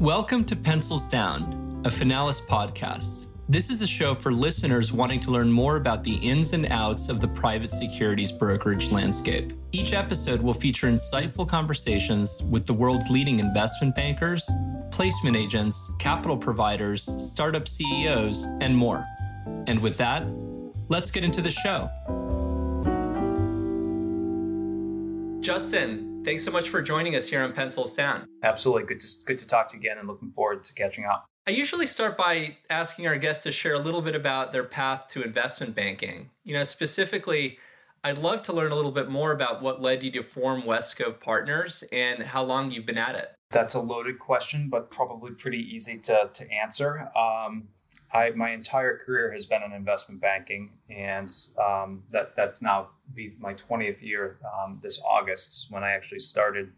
Welcome to Pencils Down, a Finalis podcast. This is a show for listeners wanting to learn more about the ins and outs of the private securities brokerage landscape. Each episode will feature insightful conversations with the world's leading investment bankers, placement agents, capital providers, startup CEOs, and more. And with that, let's get into the show. Justin, thanks so much for joining us here on Pencils Down. Absolutely. Good to talk to you again and looking forward to catching up. I usually start by asking our guests to share a little bit about their path to investment banking. You know, specifically, I'd love to learn a little bit more about what led you to form Westcove Partners and how long you've been at it. That's a loaded question, but probably pretty easy to answer. My entire career has been in investment banking, and that's now be my 20th year this August, when I actually started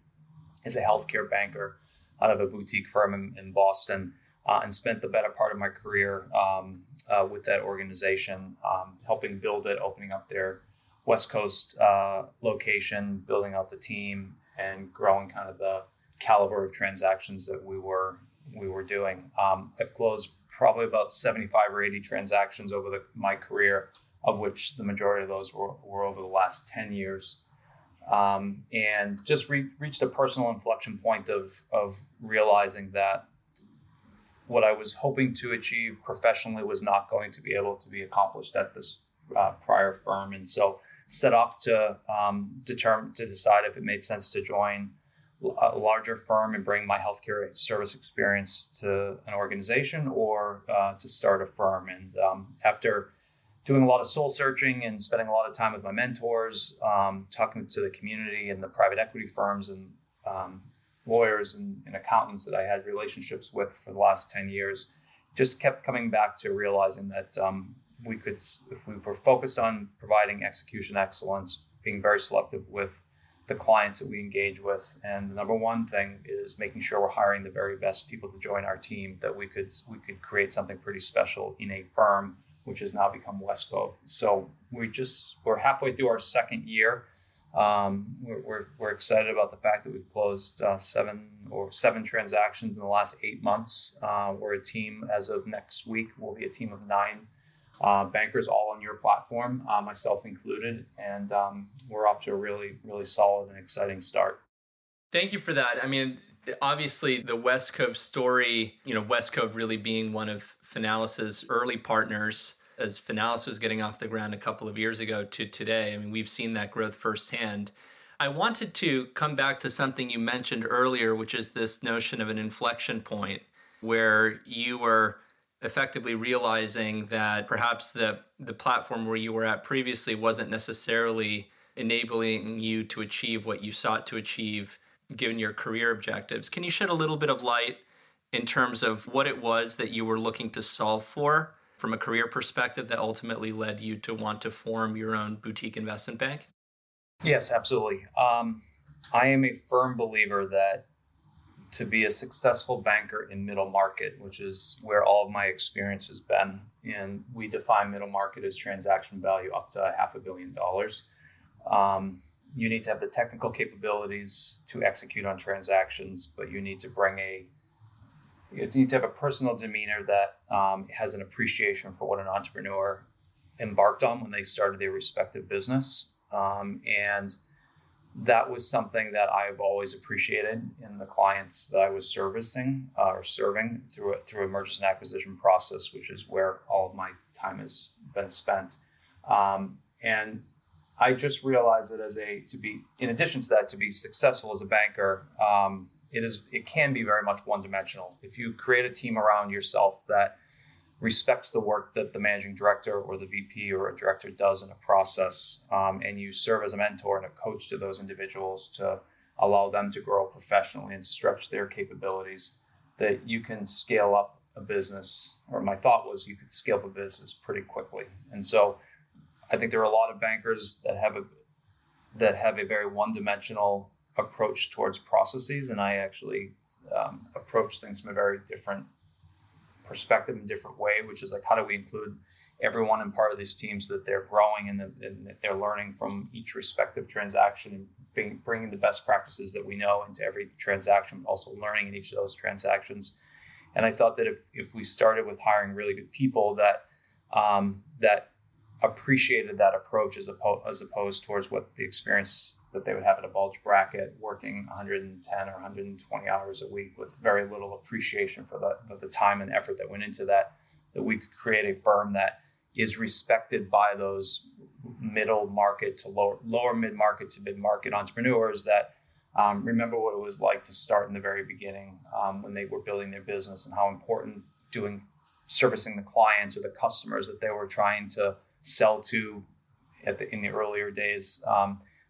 as a healthcare banker out of a boutique firm in Boston. And spent the better part of my career with that organization, helping build it, opening up their West Coast location, building out the team, and growing kind of the caliber of transactions that we were doing. I've closed probably about 75 or 80 transactions over my career, of which the majority of those were over the last 10 years. And just reached a personal inflection point of realizing that what I was hoping to achieve professionally was not going to be able to be accomplished at this prior firm. And so set off to decide if it made sense to join a larger firm and bring my healthcare service experience to an organization or to start a firm. And after doing a lot of soul searching and spending a lot of time with my mentors, talking to the community and the private equity firms and lawyers and accountants that I had relationships with for the last 10 years, just kept coming back to realizing that we could, if we were focused on providing execution excellence, being very selective with the clients that we engage with. And the number one thing is making sure we're hiring the very best people to join our team, that we could create something pretty special in a firm, which has now become Westcove. So we're halfway through our second year. We're excited about the fact that we've closed seven transactions in the last 8 months. We're a team, as of next week, we'll be a team of 9 bankers, all on your platform, myself included. And we're off to a really, really solid and exciting start. Thank you for that. I mean, obviously the Westcove story, you know, Westcove really being one of Finalis's early partners, as Finalis was getting off the ground a couple of years ago to today. I mean, we've seen that growth firsthand. I wanted to come back to something you mentioned earlier, which is this notion of an inflection point where you were effectively realizing that perhaps the platform where you were at previously wasn't necessarily enabling you to achieve what you sought to achieve given your career objectives. Can you shed a little bit of light in terms of what it was that you were looking to solve for from a career perspective that ultimately led you to want to form your own boutique investment bank? Yes, absolutely. I am a firm believer that to be a successful banker in middle market, which is where all of my experience has been, and we define middle market as transaction value up to $500 million, you need to have the technical capabilities to execute on transactions, but you need to have a personal demeanor that has an appreciation for what an entrepreneur embarked on when they started their respective business. And that was something that I've always appreciated in the clients that I was serving through a mergers and acquisition process, which is where all of my time has been spent. And I just realized that in addition to that, to be successful as a banker, it can be very much one-dimensional. If you create a team around yourself that respects the work that the managing director or the VP or a director does in a process, and you serve as a mentor and a coach to those individuals to allow them to grow professionally and stretch their capabilities, that you can scale up a business, or my thought was you could scale up a business pretty quickly. And so I think there are a lot of bankers that have a very one-dimensional approach towards processes, and I actually approach things from a very different perspective and different way, which is like, how do we include everyone in part of these teams that they're growing and that they're learning from each respective transaction and bringing the best practices that we know into every transaction, but also learning in each of those transactions. And I thought that if we started with hiring really good people that that appreciated that approach as opposed towards what the experience that they would have at a bulge bracket working 110 or 120 hours a week with very little appreciation for the time and effort that went into that we could create a firm that is respected by those middle market to lower mid-market to mid-market entrepreneurs that remember what it was like to start in the very beginning when they were building their business and how important servicing the clients or the customers that they were trying to sell to in the earlier days,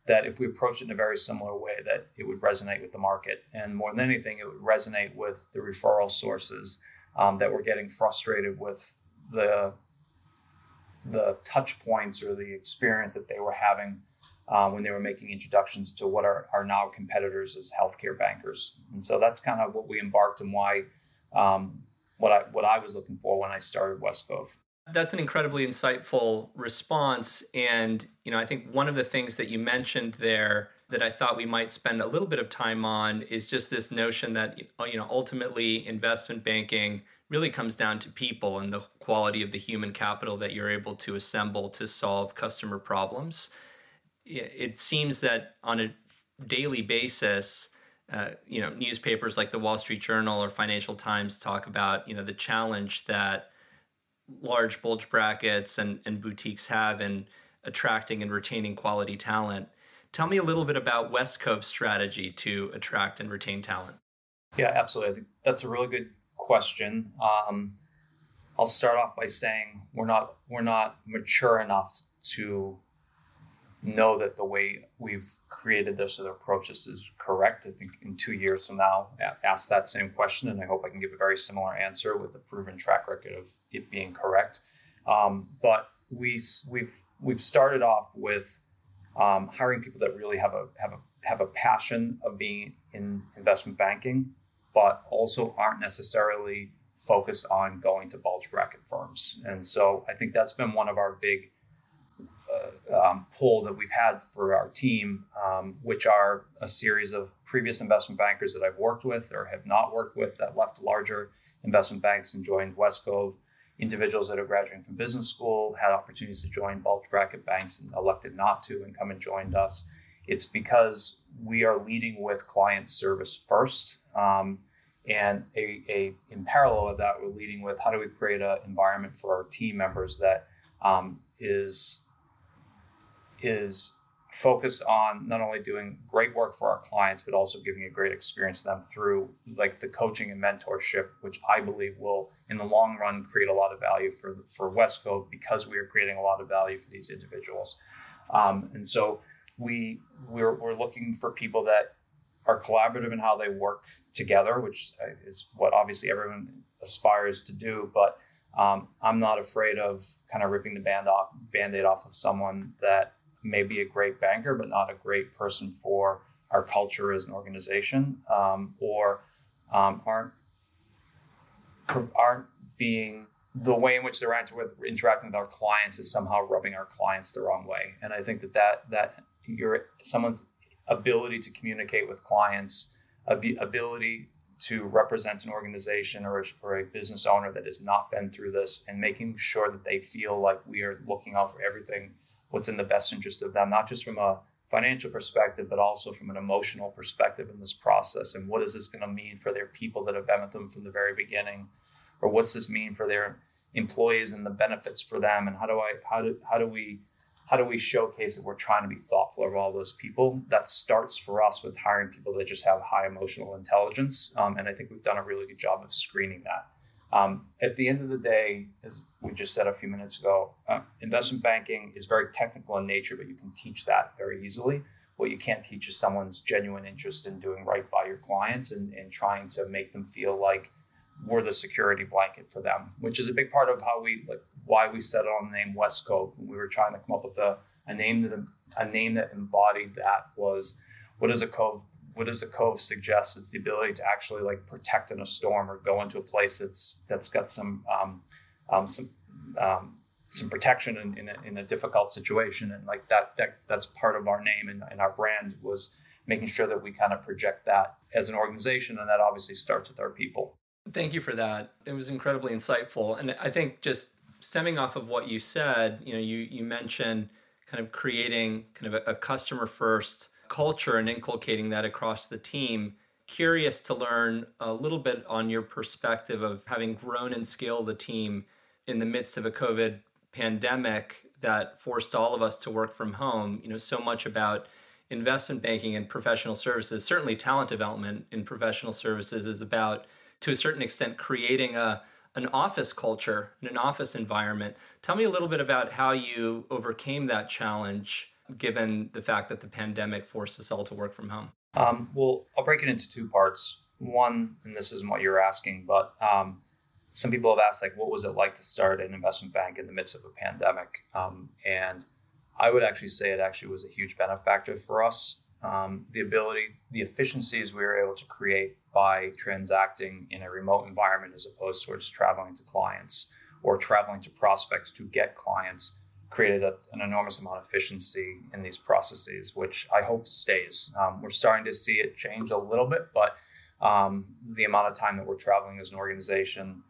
that if we approach it in a very similar way, that it would resonate with the market. And more than anything, it would resonate with the referral sources that were getting frustrated with the touch points or the experience that they were having when they were making introductions to what are now competitors as healthcare bankers. And so that's kind of what we embarked and why what I was looking for when I started Westcove. That's an incredibly insightful response. And, I think one of the things that you mentioned there that I thought we might spend a little bit of time on is just this notion that, ultimately investment banking really comes down to people and the quality of the human capital that you're able to assemble to solve customer problems. It seems that on a daily basis, newspapers like the Wall Street Journal or Financial Times talk about, the challenge that large bulge brackets and boutiques have in attracting and retaining quality talent. Tell me a little bit about Westcove's strategy to attract and retain talent. Yeah, absolutely. I think that's a really good question. I'll start off by saying we're not mature enough to know that the way we've created this other approaches is correct. I think in 2 years from now, ask that same question, and I hope I can give a very similar answer with a proven track record of it being correct. But we've started off with hiring people that really have a passion of being in investment banking, but also aren't necessarily focused on going to bulge bracket firms. And so I think that's been one of our big pull that we've had for our team, which are a series of previous investment bankers that I've worked with or have not worked with that left larger investment banks and joined Westcove, individuals that are graduating from business school, had opportunities to join bulge bracket banks and elected not to and come and joined us. It's because we are leading with client service first. And in parallel with that, we're leading with how do we create an environment for our team members that is focused on not only doing great work for our clients, but also giving a great experience to them through like the coaching and mentorship, which I believe will, in the long run, create a lot of value for Westcove because we are creating a lot of value for these individuals. And so we're looking for people that are collaborative in how they work together, which is what obviously everyone aspires to do, but I'm not afraid of kind of ripping the Band-Aid off of someone that may be a great banker, but not a great person for our culture as an organization, or aren't being the way in which they're interacting with our clients is somehow rubbing our clients the wrong way. And I think that someone's ability to communicate with clients, ability to represent an organization or a business owner that has not been through this, and making sure that they feel like we are looking out for everything, what's in the best interest of them, not just from a financial perspective, but also from an emotional perspective in this process. And what is this going to mean for their people that have been with them from the very beginning, or what's this mean for their employees and the benefits for them? And how do we showcase that we're trying to be thoughtful of all those people? That starts for us with hiring people that just have high emotional intelligence. And I think we've done a really good job of screening that. At the end of the day, as we just said a few minutes ago, investment banking is very technical in nature, but you can teach that very easily. What you can't teach is someone's genuine interest in doing right by your clients and trying to make them feel like we're the security blanket for them, which is a big part of how why we settled on the name Westcove. We were trying to come up with a name that embodied that. Was what does a cove suggest? It's the ability to actually like protect in a storm or go into a place that's got some some protection in a difficult situation. And like that's part of our name and our brand was making sure that we kind of project that as an organization. And that obviously starts with our people. Thank you for that. It was incredibly insightful. And I think just stemming off of what you said, you know, you mentioned kind of creating kind of a customer first culture and inculcating that across the team. Curious to learn a little bit on your perspective of having grown and scaled the team in the midst of a COVID pandemic that forced all of us to work from home. You know, so much about investment banking and professional services, certainly talent development in professional services is about, to a certain extent, creating an office culture and an office environment. Tell me a little bit about how you overcame that challenge, given the fact that the pandemic forced us all to work from home. Well, I'll break it into two parts. One, and this isn't what you're asking, but some people have asked, like, what was it like to start an investment bank in the midst of a pandemic? And I would actually say it actually was a huge benefactor for us. The efficiencies we were able to create by transacting in a remote environment as opposed to just traveling to clients or traveling to prospects to get clients created an enormous amount of efficiency in these processes, which I hope stays. We're starting to see it change a little bit, but the amount of time that we're traveling as an organization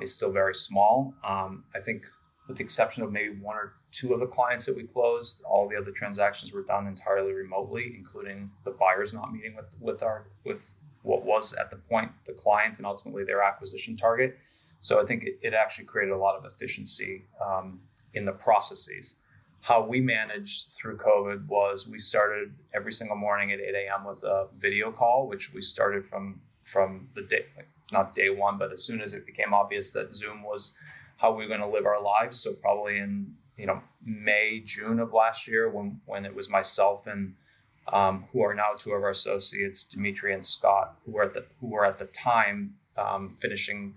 is still very small. I think with the exception of maybe one or two of the clients that we closed, all the other transactions were done entirely remotely, including the buyers not meeting with what was at the point the client and ultimately their acquisition target. So I think it actually created a lot of efficiency in the processes. How we managed through COVID was we started every single morning at 8 a.m. with a video call, which we started from the day, not day one, but as soon as it became obvious that Zoom was how we were going to live our lives. So probably in May, June of last year, when it was myself and who are now two of our associates, Dimitri and Scott, who were at the time finishing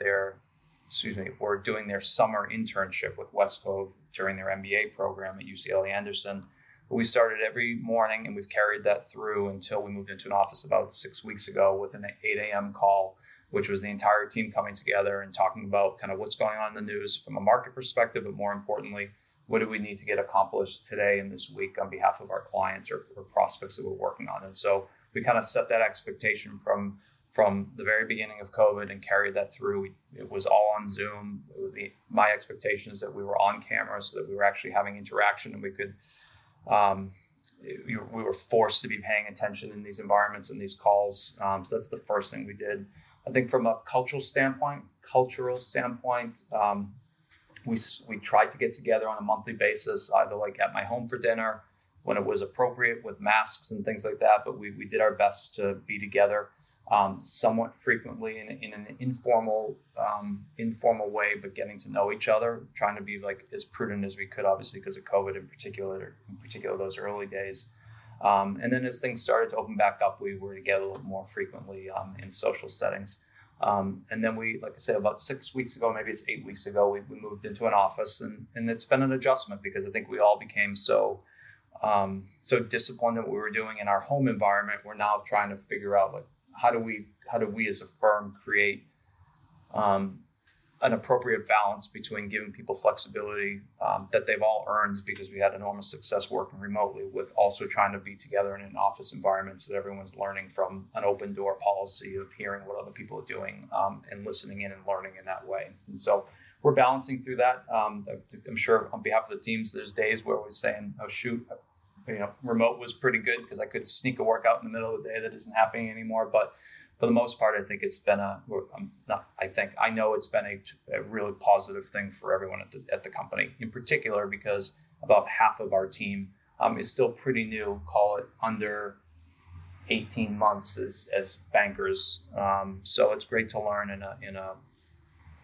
were doing their summer internship with Westcove during their MBA program at UCLA Anderson. But we started every morning, and we've carried that through until we moved into an office about 6 weeks ago with an 8 a.m. call, which was the entire team coming together and talking about kind of what's going on in the news from a market perspective, but more importantly, what do we need to get accomplished today and this week on behalf of our clients or prospects that we're working on. And so we kind of set that expectation from the very beginning of COVID and carried that through. It was all on Zoom. My expectation is that we were on camera so that we were actually having interaction, and we could, we were forced to be paying attention in these environments and these calls. So that's the first thing we did. I think from a cultural standpoint, we tried to get together on a monthly basis, either like at my home for dinner when it was appropriate with masks and things like that. But we did our best to be together somewhat frequently in an informal way, but getting to know each other, trying to be like as prudent as we could, obviously, because of COVID in particular those early days. And then as things started to open back up, we were together a little more frequently in social settings. And then we, like I said, about 6 weeks ago, maybe it's 8 weeks ago, we moved into an office, and it's been an adjustment because I think we all became so disciplined at what we were doing in our home environment. We're now trying to figure out like how do we as a firm create an appropriate balance between giving people flexibility that they've all earned because we had enormous success working remotely, with also trying to be together in an office environment so that everyone's learning from an open door policy of hearing what other people are doing and listening in and learning in that way. And so we're balancing through that. I'm sure on behalf of the teams, there's days where we're saying, oh, shoot, remote was pretty good because I could sneak a workout in the middle of the day that isn't happening anymore. But for the most part, I think it's been a really positive thing for everyone at the company, in particular because about half of our team is still pretty new, call it under 18 months as bankers. So it's great to learn in a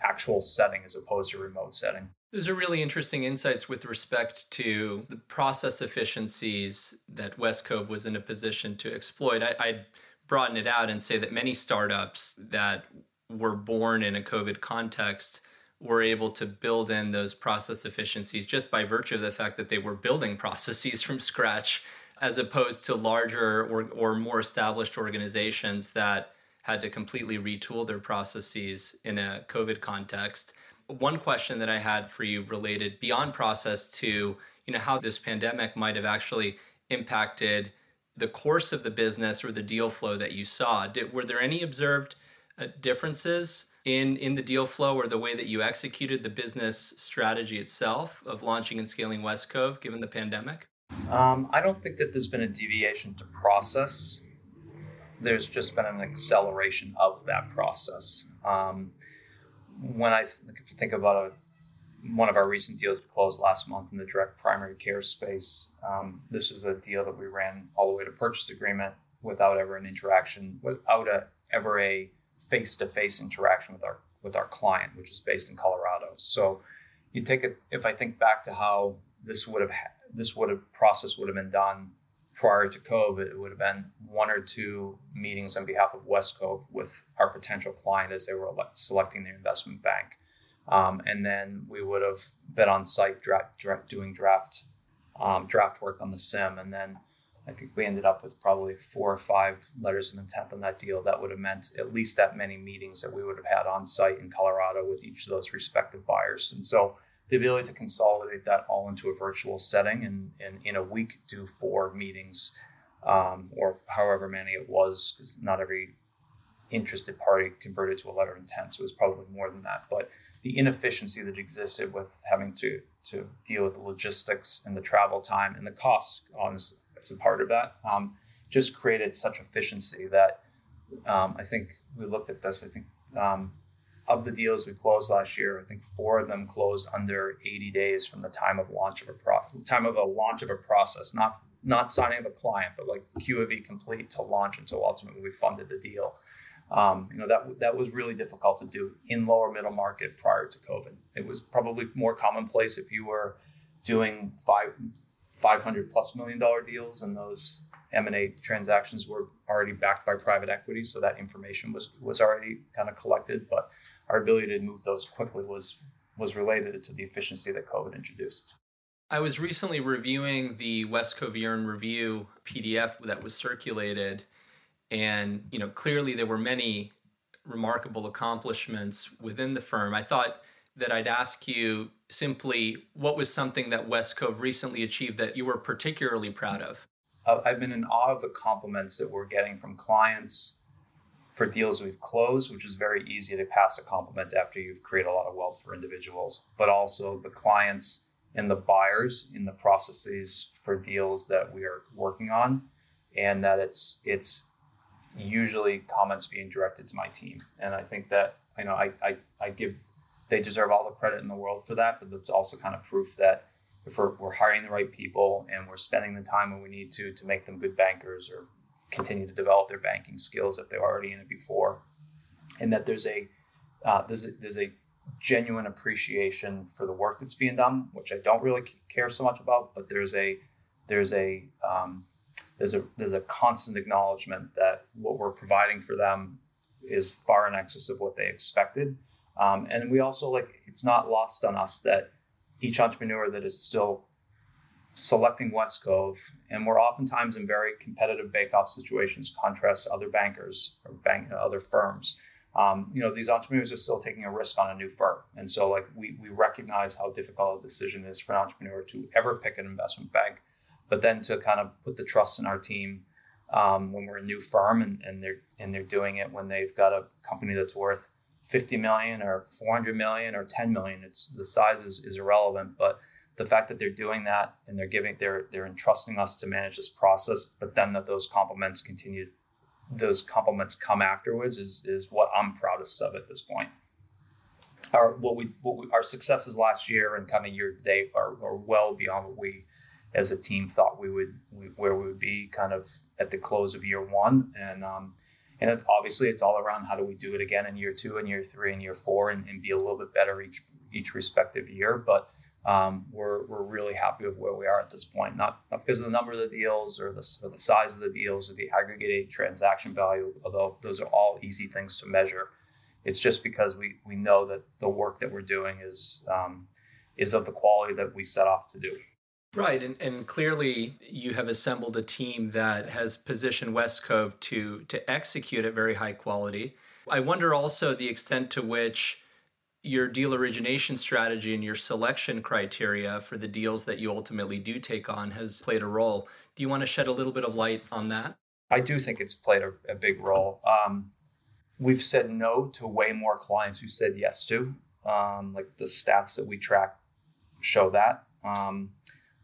actual setting as opposed to remote setting. Those are really interesting insights with respect to the process efficiencies that Westcove was in a position to exploit. I'd broaden it out and say that many startups that were born in a COVID context were able to build in those process efficiencies just by virtue of the fact that they were building processes from scratch, as opposed to larger or more established organizations that had to completely retool their processes in a COVID context. One question that I had for you related beyond process to, you know, how this pandemic might have actually impacted the course of the business or the deal flow that you saw. Were there any observed differences in the deal flow or the way that you executed the business strategy itself of launching and scaling Westcove given the pandemic? I don't think that there's been a deviation to process. There's just been an acceleration of that process. When I think about one of our recent deals we closed last month in the direct primary care space, this is a deal that we ran all the way to purchase agreement without ever an interaction, without ever a face-to-face interaction with our client, which is based in Colorado. So you take it, if I think back to how this process would have been done prior to COVID, it would have been one or two meetings on behalf of Westcove with our potential client as they were selecting their investment bank. And then we would have been on site doing draft work on the SIM. And then I think we ended up with probably 4 or 5 letters of intent on that deal. That would have meant at least that many meetings that we would have had on site in Colorado with each of those respective buyers. And so the ability to consolidate that all into a virtual setting and in a week do 4 meetings or however many it was, because not every interested party converted to a letter of intent, so it was probably more than that. But the inefficiency that existed with having to deal with the logistics and the travel time and the cost, honestly, as a part of that, just created such efficiency that I think we looked at this. I think of the deals we closed last year, I think 4 of them closed under 80 days from the time of a launch of a process, not signing of a client, but like QOV complete to launch until ultimately we funded the deal. That was really difficult to do in lower middle market prior to COVID. It was probably more commonplace if you were doing $500+ million deals, and those M&A transactions were already backed by private equity, so that information was already kind of collected. But our ability to move those quickly was related to the efficiency that COVID introduced. I was recently reviewing the Westcove Year in Review PDF that was circulated, and clearly there were many remarkable accomplishments within the firm. I thought that I'd ask you simply, what was something that Westcove recently achieved that you were particularly proud of? I've been in awe of the compliments that we're getting from clients for deals we've closed, which is very easy to pass a compliment after you've created a lot of wealth for individuals, but also the clients and the buyers in the processes for deals that we are working on, and that it's usually comments being directed to my team. And I think that, they deserve all the credit in the world for that, but that's also kind of proof that if we're hiring the right people and we're spending the time when we need to make them good bankers or continue to develop their banking skills if they're already in it before, and that there's a genuine appreciation for the work that's being done, which I don't really care so much about, but there's a constant acknowledgement that what we're providing for them is far in excess of what they expected. And we also, it's not lost on us that each entrepreneur that is still selecting Westcove, and we're oftentimes in very competitive bake-off situations, contrast to other bankers or other firms. These entrepreneurs are still taking a risk on a new firm. And so we recognize how difficult a decision it is for an entrepreneur to ever pick an investment bank, but then to kind of put the trust in our team when we're a new firm and they're doing it when they've got a company that's worth $50 million or $400 million or $10 million. It's the size is irrelevant, but the fact that they're doing that and they're entrusting us to manage this process, but then that those compliments come afterwards is what I'm proudest of at this point. Our successes last year and kind of year to date are well beyond what we as a team thought we would be kind of at the close of year one. And obviously, it's all around how do we do it again in year 2 and year 3 and year 4 and be a little bit better each respective year. But we're really happy with where we are at this point, not because of the number of the deals or the size of the deals or the aggregated transaction value, although those are all easy things to measure. It's just because we know that the work that we're doing is of the quality that we set off to do. Right. And clearly you have assembled a team that has positioned Westcove to execute at very high quality. I wonder also the extent to which your deal origination strategy and your selection criteria for the deals that you ultimately do take on has played a role. Do you want to shed a little bit of light on that? I do think it's played a big role. We've said no to way more clients we've said yes to. Like the stats that we track show that.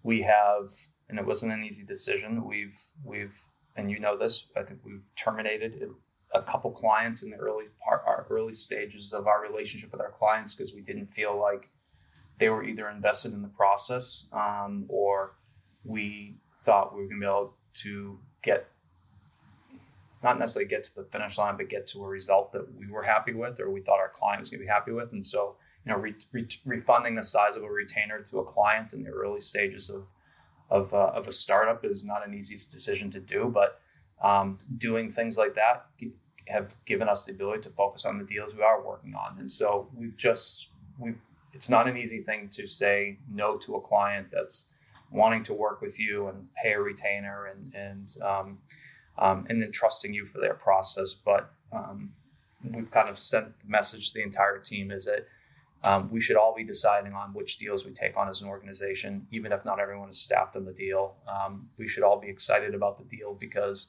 We have, and it wasn't an easy decision, we've and you know this, I think we've terminated a couple clients in the early stages of our relationship with our clients because we didn't feel like they were either invested in the process or we thought we were going to be able to get, not necessarily get to the finish line, but get to a result that we were happy with or we thought our client was going to be happy with. And so, you know, refunding a sizable retainer to a client in the early stages of a startup is not an easy decision to do, but doing things like that have given us the ability to focus on the deals we are working on. And so it's not an easy thing to say no to a client that's wanting to work with you and pay a retainer and then trusting you for their process. But we've kind of sent the message to the entire team is that we should all be deciding on which deals we take on as an organization, even if not everyone is staffed on the deal. We should all be excited about the deal because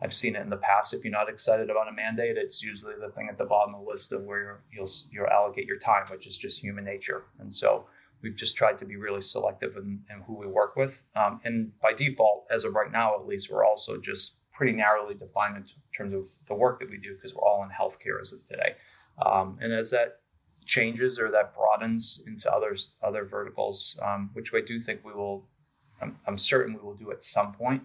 I've seen it in the past. If you're not excited about a mandate, it's usually the thing at the bottom of the list of where you'll allocate your time, which is just human nature. And so we've just tried to be really selective in who we work with. And by default, as of right now, at least, we're also just pretty narrowly defined in terms of the work that we do because we're all in healthcare as of today. And as that changes or that broadens into other verticals, which I do think I'm certain we will do at some point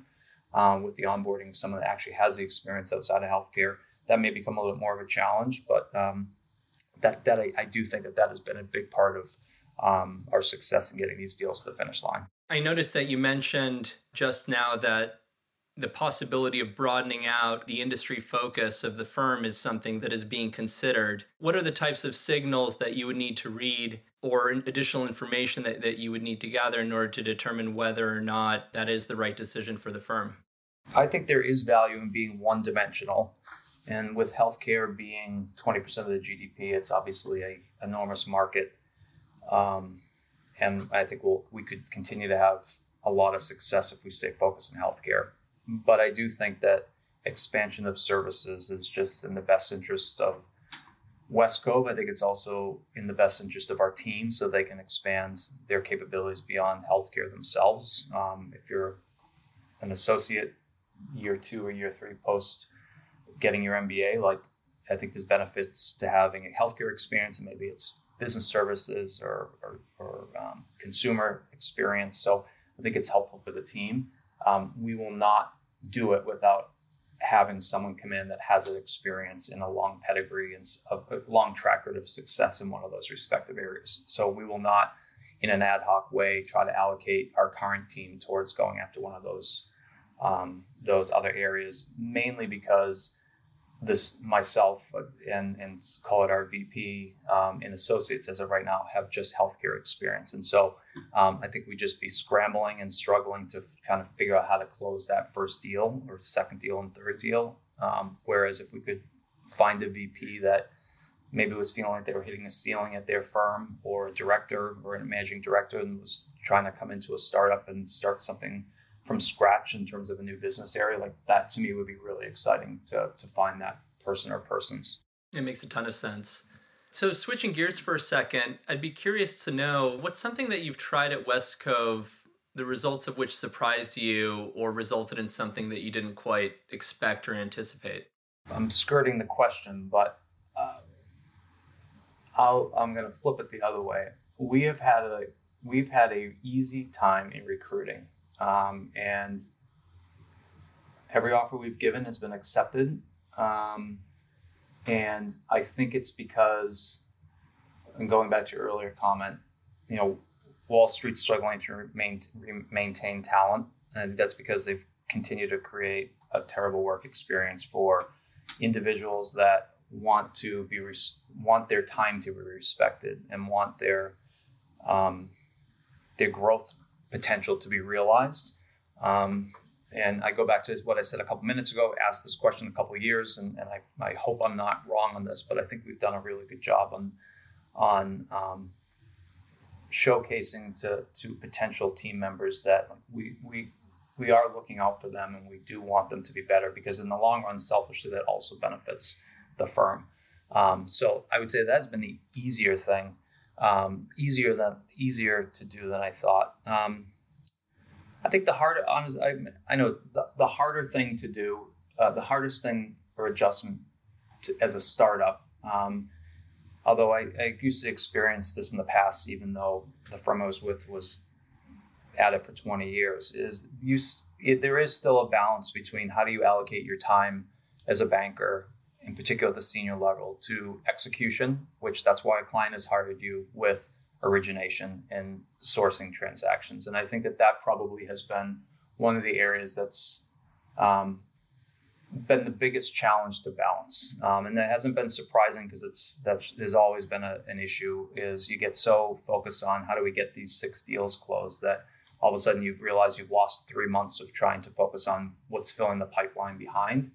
with the onboarding of someone that actually has the experience outside of healthcare. That may become a little bit more of a challenge, but I do think that has been a big part of our success in getting these deals to the finish line. I noticed that you mentioned just now that the possibility of broadening out the industry focus of the firm is something that is being considered. What are the types of signals that you would need to read or additional information that you would need to gather in order to determine whether or not that is the right decision for the firm? I think there is value in being one-dimensional. And with healthcare being 20% of the GDP, it's obviously an enormous market. And I think we could continue to have a lot of success if we stay focused on healthcare. But I do think that expansion of services is just in the best interest of Westcove. I think it's also in the best interest of our team so they can expand their capabilities beyond healthcare themselves. If you're an associate year two or year three post getting your MBA, I think there's benefits to having a healthcare experience, and maybe it's business services or consumer experience. So I think it's helpful for the team. We will not do it without having someone come in that has an experience in a long pedigree and a long track record of success in one of those respective areas. So we will not, in an ad hoc way, try to allocate our current team towards going after one of those other areas, mainly because myself and call it our VP and associates as of right now have just healthcare experience. And so I think we just be scrambling and struggling to kind of figure out how to close that first deal or second deal and third deal. Whereas if we could find a VP that maybe was feeling like they were hitting a ceiling at their firm, or a director or an managing director, and was trying to come into a startup and start something from scratch in terms of a new business area, like that to me would be really exciting to find that person or persons. It makes a ton of sense. So switching gears for a second, I'd be curious to know what's something that you've tried at Westcove, the results of which surprised you or resulted in something that you didn't quite expect or anticipate? I'm skirting the question, but I'm going to flip it the other way. We've had a easy time in recruiting. And every offer we've given has been accepted. And I think it's because, and going back to your earlier comment, you know, Wall Street's struggling to maintain talent. And that's because they've continued to create a terrible work experience for individuals that want their time to be respected and want their growth potential to be realized. And I go back to what I said a couple minutes ago, asked this question a couple of years, and I hope I'm not wrong on this, but I think we've done a really good job on on showcasing to potential team members that we are looking out for them and we do want them to be better, because in the long run, selfishly, that also benefits the firm. So I would say that's been the easier thing, easier to do than I thought. I think the harder, honestly, I know the harder thing to do, the hardest thing or adjustment to, as a startup, although I used to experience this in the past, even though the firm I was with was at it for 20 years, there is still a balance between how do you allocate your time as a banker, in particular the senior level, to execution, which that's why a client has hired you, with origination and sourcing transactions. And I think that probably has been one of the areas that's been the biggest challenge to balance. And that hasn't been surprising, because there's always been an issue, is you get so focused on how do we get these 6 deals closed that all of a sudden you've realized you've lost 3 months of trying to focus on what's filling the pipeline behind.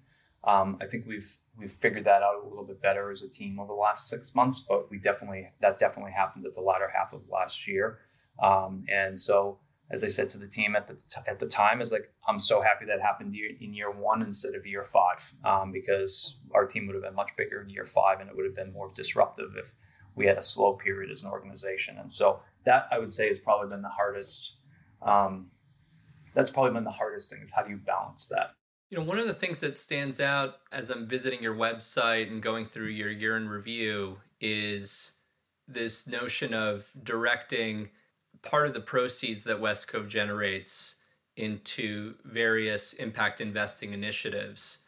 I think we've figured that out a little bit better as a team over the last 6 months, but that definitely happened at the latter half of last year. And so, as I said to the team at the time, is like, I'm so happy that happened in year 1 instead of year 5, because our team would have been much bigger in year 5, and it would have been more disruptive if we had a slow period as an organization. And so that, I would say, has probably been the hardest. That's probably been the hardest thing, is how do you balance that? You know, one of the things that stands out as I'm visiting your website and going through your year in review is this notion of directing part of the proceeds that Westcove generates into various impact investing initiatives.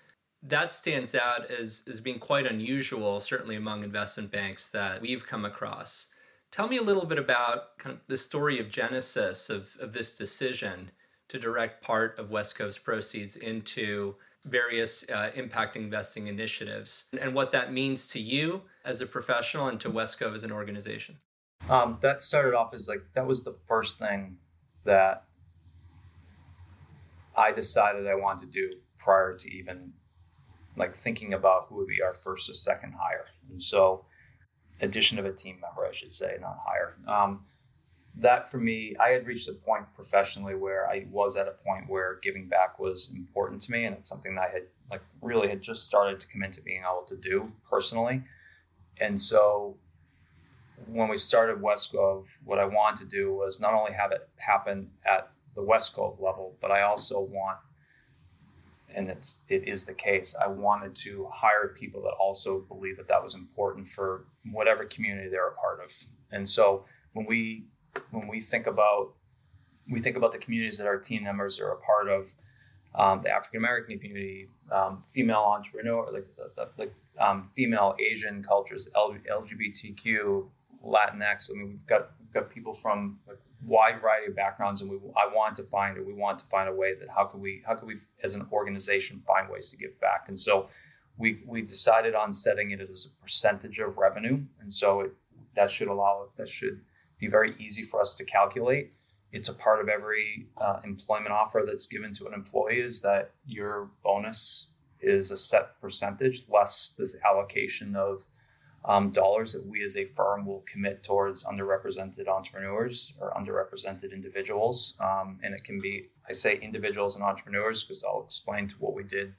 That stands out as being quite unusual, certainly among investment banks that we've come across. Tell me a little bit about kind of the story of genesis of this decision to direct part of Westcove's proceeds into various impact investing initiatives, and what that means to you as a professional and to Westcove as an organization. That started off as that was the first thing that I decided I wanted to do prior to even thinking about who would be our first or second hire. And so, addition of a team member, I should say, not hire. That for me, I had reached a point professionally where I was at a point where giving back was important to me. And it's something that I had really had just started to commit to being able to do personally. And so when we started Westcove, what I wanted to do was not only have it happen at the Westcove level, but I also want, and it is the case, I wanted to hire people that also believe that was important for whatever community they're a part of. And so when we think about the communities that our team members are a part of, the African-American community, female entrepreneur, female Asian cultures, LGBTQ, Latinx. I mean, we've got people from a wide variety of backgrounds, and we want to find a way that how can we as an organization find ways to give back. And so we decided on setting it as a percentage of revenue, and so that should be very easy for us to calculate. It's a part of every employment offer that's given to an employee, is that your bonus is a set percentage less this allocation of dollars that we as a firm will commit towards underrepresented entrepreneurs or underrepresented individuals. And it can be, I say individuals and entrepreneurs, because I'll explain to what we did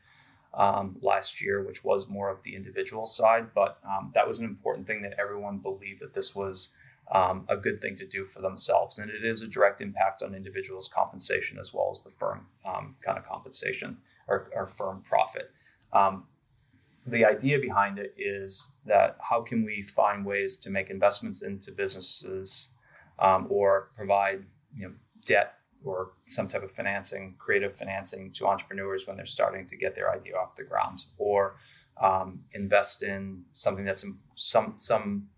last year, which was more of the individual side. But that was an important thing, that everyone believed that this was a good thing to do for themselves. And it is a direct impact on individuals' compensation as well as the firm kind of compensation or firm profit. The idea behind it is that how can we find ways to make investments into businesses or provide debt or some type of financing, creative financing to entrepreneurs when they're starting to get their idea off the ground, or invest in something that's something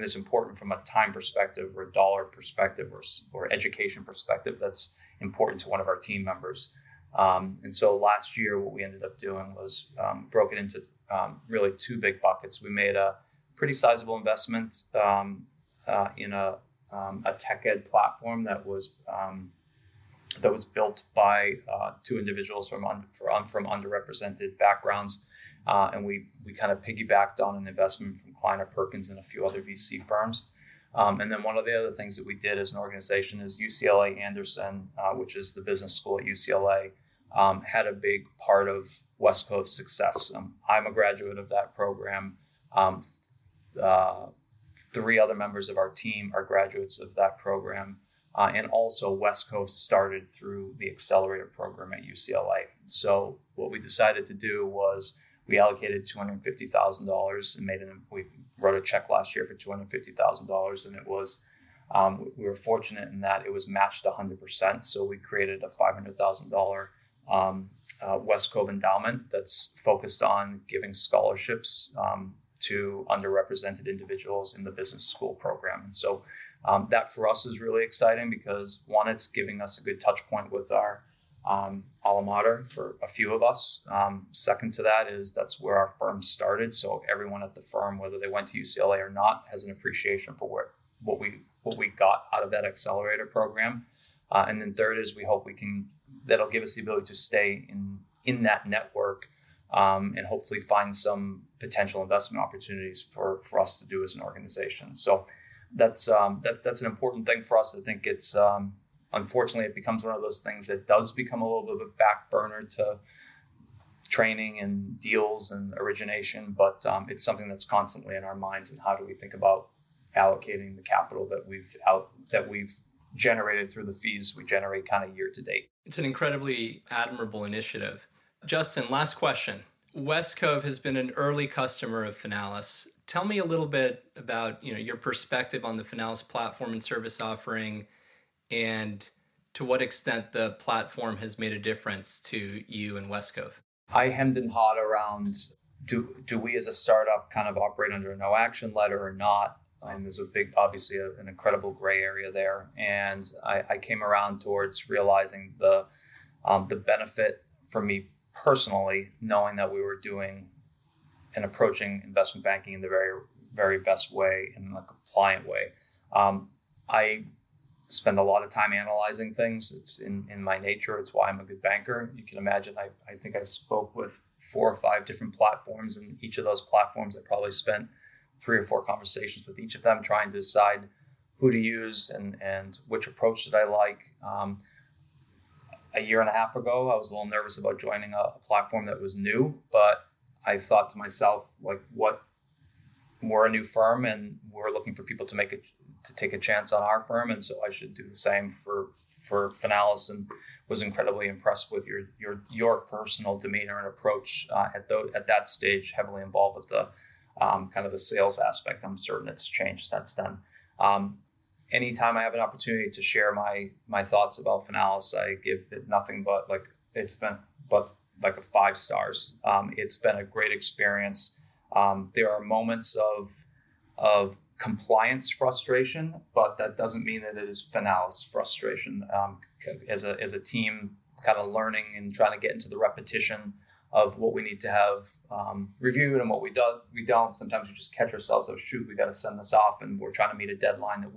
that's important from a time perspective or a dollar perspective or education perspective that's important to one of our team members. And so last year, what we ended up doing was broken into really 2 big buckets. We made a pretty sizable investment in a tech ed platform that was built by 2 individuals from underrepresented backgrounds And we kind of piggybacked on an investment from Kleiner Perkins and a few other VC firms. And then one of the other things that we did as an organization is UCLA Anderson, which is the business school at UCLA, had a big part of Westcove's success. I'm a graduate of that program. Three other members of our team are graduates of that program. And also Westcove started through the accelerator program at UCLA. So what we decided to do was we allocated $250,000 and we wrote a check last year for $250,000, and it was we were fortunate in that it was matched 100%. So we created a $500,000 Westcove endowment that's focused on giving scholarships to underrepresented individuals in the business school program. And so that for us is really exciting because, one, it's giving us a good touch point with our alma mater for a few of us. Second to that is that's where our firm started. So everyone at the firm, whether they went to UCLA or not, has an appreciation for what we got out of that accelerator program. And then third is we hope that'll give us the ability to stay in that network and hopefully find some potential investment opportunities for us to do as an organization. So that's an important thing for us. I think it's unfortunately, it becomes one of those things that does become a little bit of a back burner to training and deals and origination, but it's something that's constantly in our minds. And how do we think about allocating the capital that we've generated through the fees we generate kind of year to date? It's an incredibly admirable initiative. Justin, last question. Westcove has been an early customer of Finalis. Tell me a little bit about your perspective on the Finalis platform and service offering, and to what extent the platform has made a difference to you and Westcove. I hemmed and hawed around, do we as a startup kind of operate under a no action letter or not? And there's obviously an incredible gray area there. And I came around towards realizing the benefit for me personally, knowing that we were doing and approaching investment banking in the very, very best way and in a compliant way. I spend a lot of time analyzing things. It's in my nature. It's why I'm a good banker. You can imagine, I think I spoke with 4 or 5 different platforms, and each of those platforms, I probably spent 3 or 4 conversations with each of them trying to decide who to use and which approach did I like. A year and a half ago, I was a little nervous about joining a platform that was new, but I thought to myself, we're a new firm and we're looking for people to take a chance on our firm. And so I should do the same for Finalis, and was incredibly impressed with your personal demeanor and approach at that stage, heavily involved with the kind of the sales aspect. I'm certain it's changed since then. Anytime I have an opportunity to share my thoughts about Finalis, I give it nothing but a 5 stars. It's been a great experience. There are moments of compliance frustration, but that doesn't mean that it is Finalis frustration. As a team, kind of learning and trying to get into the repetition of what we need to have reviewed and what we don't. Sometimes we just catch ourselves, we got to send this off, and we're trying to meet a deadline that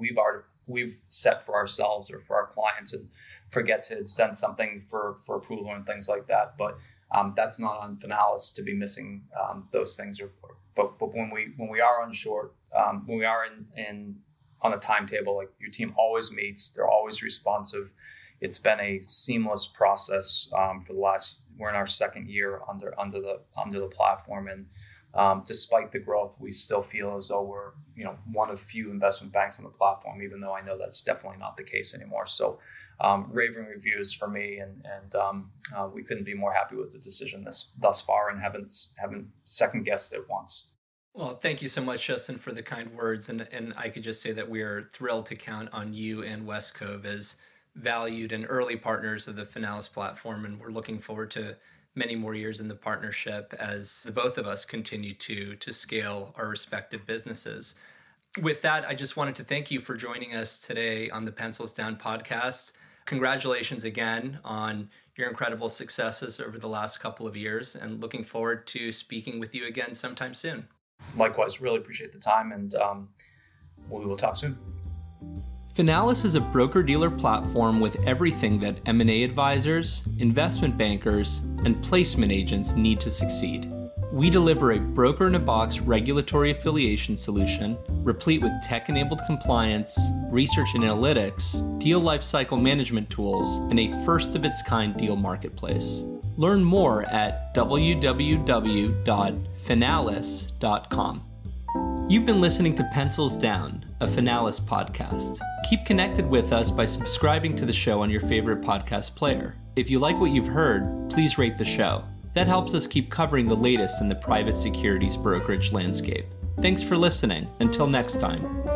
we've set for ourselves or for our clients, and forget to send something for approval and things like that. But that's not on Finalis to be missing those things. But when we are on short, when we are in on a timetable, like your team always meets, they're always responsive. It's been a seamless process for the last. We're in our second year under the platform, and despite the growth, we still feel as though we're one of few investment banks on the platform. Even though I know that's definitely not the case anymore. So. Raving reviews for me, and we couldn't be more happy with the decision thus far, and haven't second guessed it once. Well, thank you so much, Justin, for the kind words, and I could just say that we are thrilled to count on you and Westcove as valued and early partners of the Finalis platform, and we're looking forward to many more years in the partnership as the both of us continue to scale our respective businesses. With that, I just wanted to thank you for joining us today on the Pencils Down podcast. Congratulations again on your incredible successes over the last couple of years, and looking forward to speaking with you again sometime soon. Likewise, really appreciate the time, and we will talk soon. Finalis is a broker-dealer platform with everything that M&A advisors, investment bankers, and placement agents need to succeed. We deliver a broker-in-a-box regulatory affiliation solution replete with tech-enabled compliance, research and analytics, deal lifecycle management tools, and a first-of-its-kind deal marketplace. Learn more at www.finalis.com. You've been listening to Pencils Down, a Finalis podcast. Keep connected with us by subscribing to the show on your favorite podcast player. If you like what you've heard, please rate the show. That helps us keep covering the latest in the private securities brokerage landscape. Thanks for listening. Until next time.